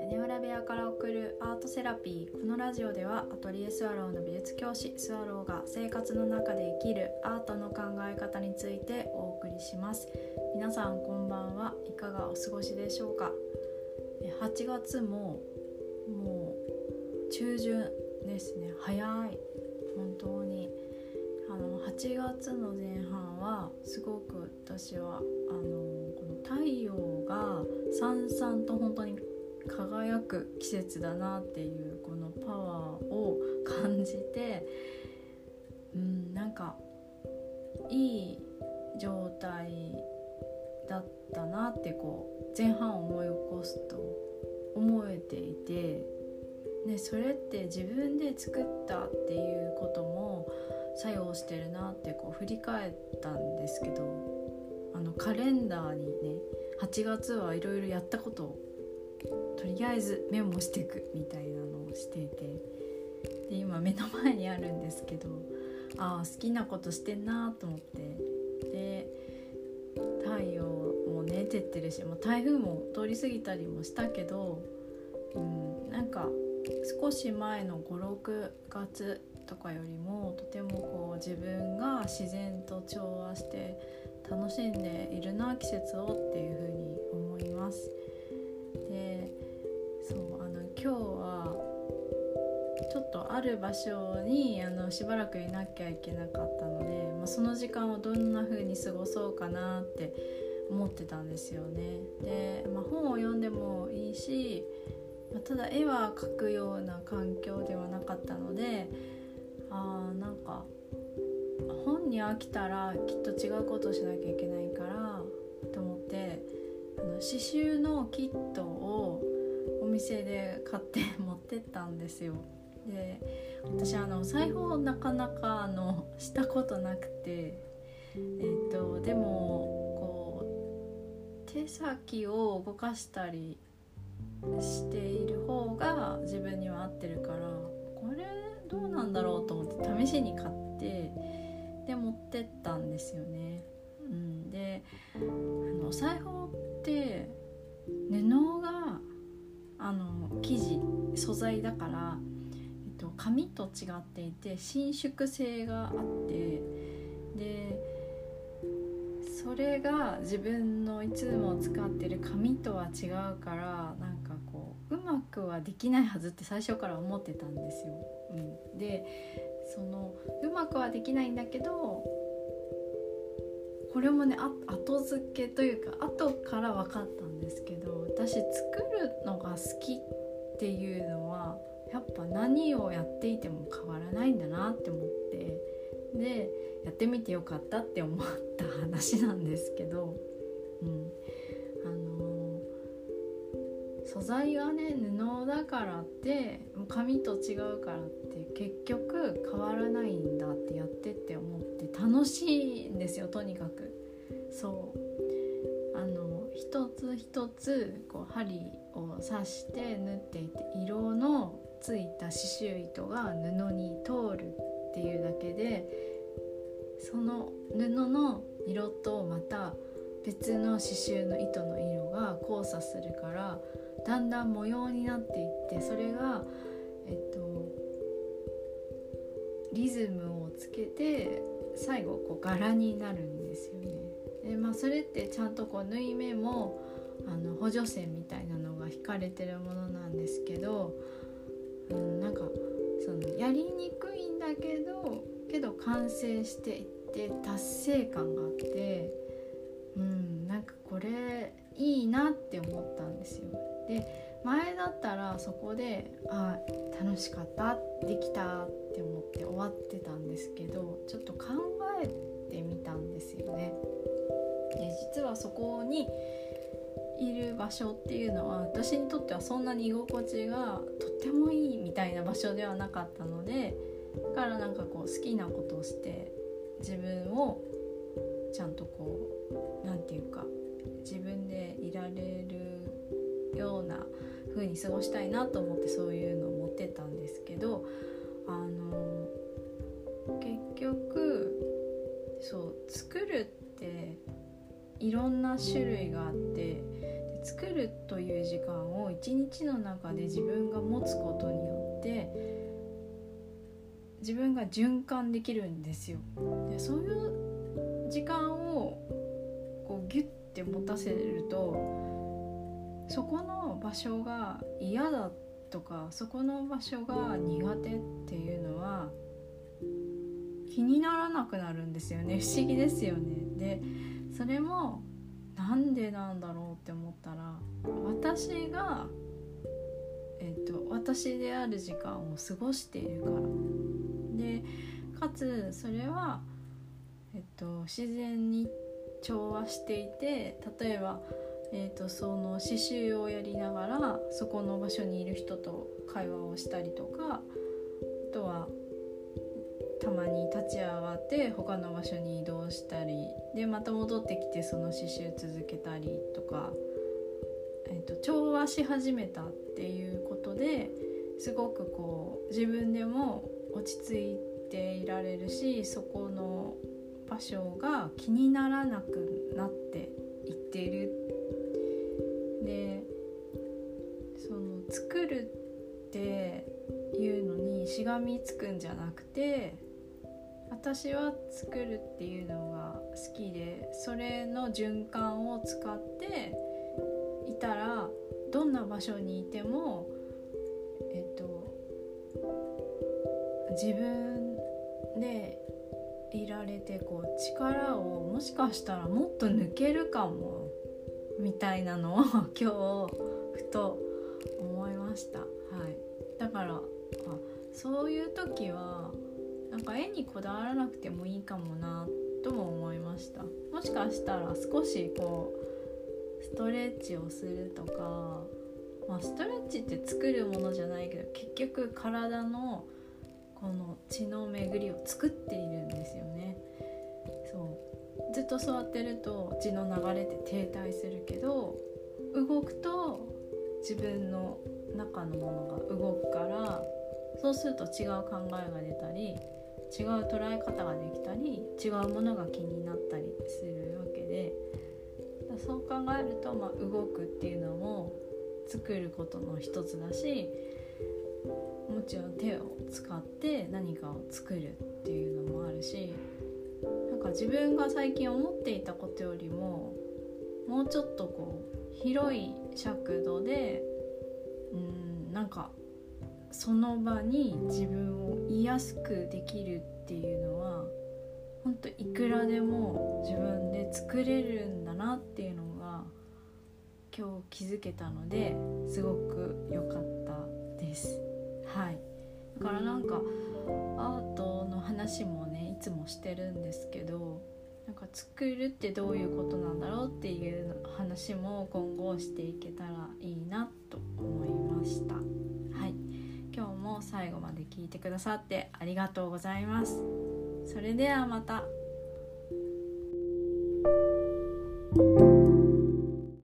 屋根裏部屋から送るアートセラピー。このラジオではアトリエスワローの美術教師スワローが生活の中で生きるアートの考え方についてお送りします。皆さんこんばんは。いかがお過ごしでしょうか。8月ももう中旬ですね。早い。本当に8月の前半はすごく私はこの太陽がさんさんと本当に輝く季節だなっていうこのパワーを感じて、なんかいい状態だったなってこう前半思い起こすと思えていて、ね、それって自分で作ったっていうことも作用してるなってこう振り返ったんですけど、カレンダーにね、8月はいろいろやったことをとりあえずメモしていくみたいなのをしていて、で今目の前にあるんですけど、好きなことしてんなと思って、で太陽もね照ってるし、もう台風も通り過ぎたりもしたけど、なんか少し前の5、6月とかよりもとてもこう自分が自然と調和して楽しんでいるな季節をっていうふうに思います。で、そう今日はちょっとある場所にしばらくいなきゃいけなかったので、その時間をどんなふうに過ごそうかなって思ってたんですよね。で、本を読んでもいいし、ただ絵は描くような環境ではなかったので、なんか本に飽きたらきっと違うことをしなきゃいけないからと思って、刺繍のキットをお店で買って持ってったんですよ。で、私お裁縫をなかなかしたことなくて、でもこう手先を動かしたりしている方が自分には合ってるから、これどうなんだろうと思って試しに買ってで持ってったんですよね。でお裁縫って布が生地素材だから、紙と違っていて伸縮性があって、でそれが自分のいつも使ってる紙とは違うから、なんかこううまくはできないはずって最初から思ってたんですよ。でうまくはできないんだけど、これもね後付けというか後から分かったんですけど、私作るのが好きっていうのはやっぱ何をやっていても変わらないんだなって思って、でやってみてよかったって思った話なんですけど、素材がね布だからって紙と違うからって結局変わらないんだってやってって思って、楽しいんですよ。とにかくそう一つ一つこう針を刺して縫っていて、色のついた刺繍糸が布に通るっていうだけで、その布の色とまた別の刺繍の糸の色が交差するから、だんだん模様になっていって、それが、リズムをつけて最後こう柄になるんですよね。で、それってちゃんとこう縫い目も補助線みたいなのが引かれてるものなんですけど、なんかそのやりにくいんだけど完成していって達成感があって、なんかこれいいなって思ったんですよ。で、前だったらそこで楽しかったできたって思って終わってたんですけど、ちょっと考えてみたんですよね。で、実はそこにいる場所っていうのは私にとってはそんなに居心地がとってもいいみたいな場所ではなかったので、だからなんかこう好きなことをして自分をちゃんとこうなんていうか自分でいられるような風に過ごしたいなと思って、そういうのを持ってたんですけど、結局そう作るっていろんな種類があって、で作るという時間を一日の中で自分が持つことによって自分が循環できるんですよ。でそういう時間をこうギュッて持たせると、そこの場所が嫌だとかそこの場所が苦手っていうのは気にならなくなるんですよね。不思議ですよね。でそれもなんでなんだろうって思ったら、私が、私である時間を過ごしているからで、かつそれは、自然に調和していて、例えば、その刺繍をやりながらそこの場所にいる人と会話をしたりとか、あとはたまに立ち上がって他の場所に移動したりで、また戻ってきてその刺繍続けたりとか、調和し始めたっていうことで、すごくこう自分でも落ち着いていられるし、そこの場所が気にならなくなっていっている。でその作るっていうのにしがみつくんじゃなくて、私は作るっていうのが好きで、それの循環を使っていたらどんな場所にいても、自分でいられて、こう力をもしかしたらもっと抜けるかもみたいなのを今日ふと思いました。はい、だからそういう時はなんか絵にこだわらなくてもいいかもなとも思いました。もしかしたら少しこうストレッチをするとか、ストレッチって作るものじゃないけど結局体のこの血の巡りを作っているんですよね。そうずっと座ってると血の流れって停滞するけど、動くと自分の中のものが動くから、そうすると違う考えが出たり違う捉え方ができたり違うものが気になったりするわけで、そう考えると、動くっていうのも作ることの一つだし、もちろん手を使って何かを作るっていうのもあるし、なんか自分が最近思っていたことよりももうちょっとこう広い尺度で、なんかその場に自分を居やすくできるっていうのは本当いくらでも自分で作れるんだなっていうのが今日気づけたので、すごく良かったです。はい、だからなんかアートの話もねいつもしてるんですけど、なんか作るってどういうことなんだろうっていう話も今後していけたらいいなと思いました。はい、今日も最後まで聞いてくださってありがとうございます。それではまた。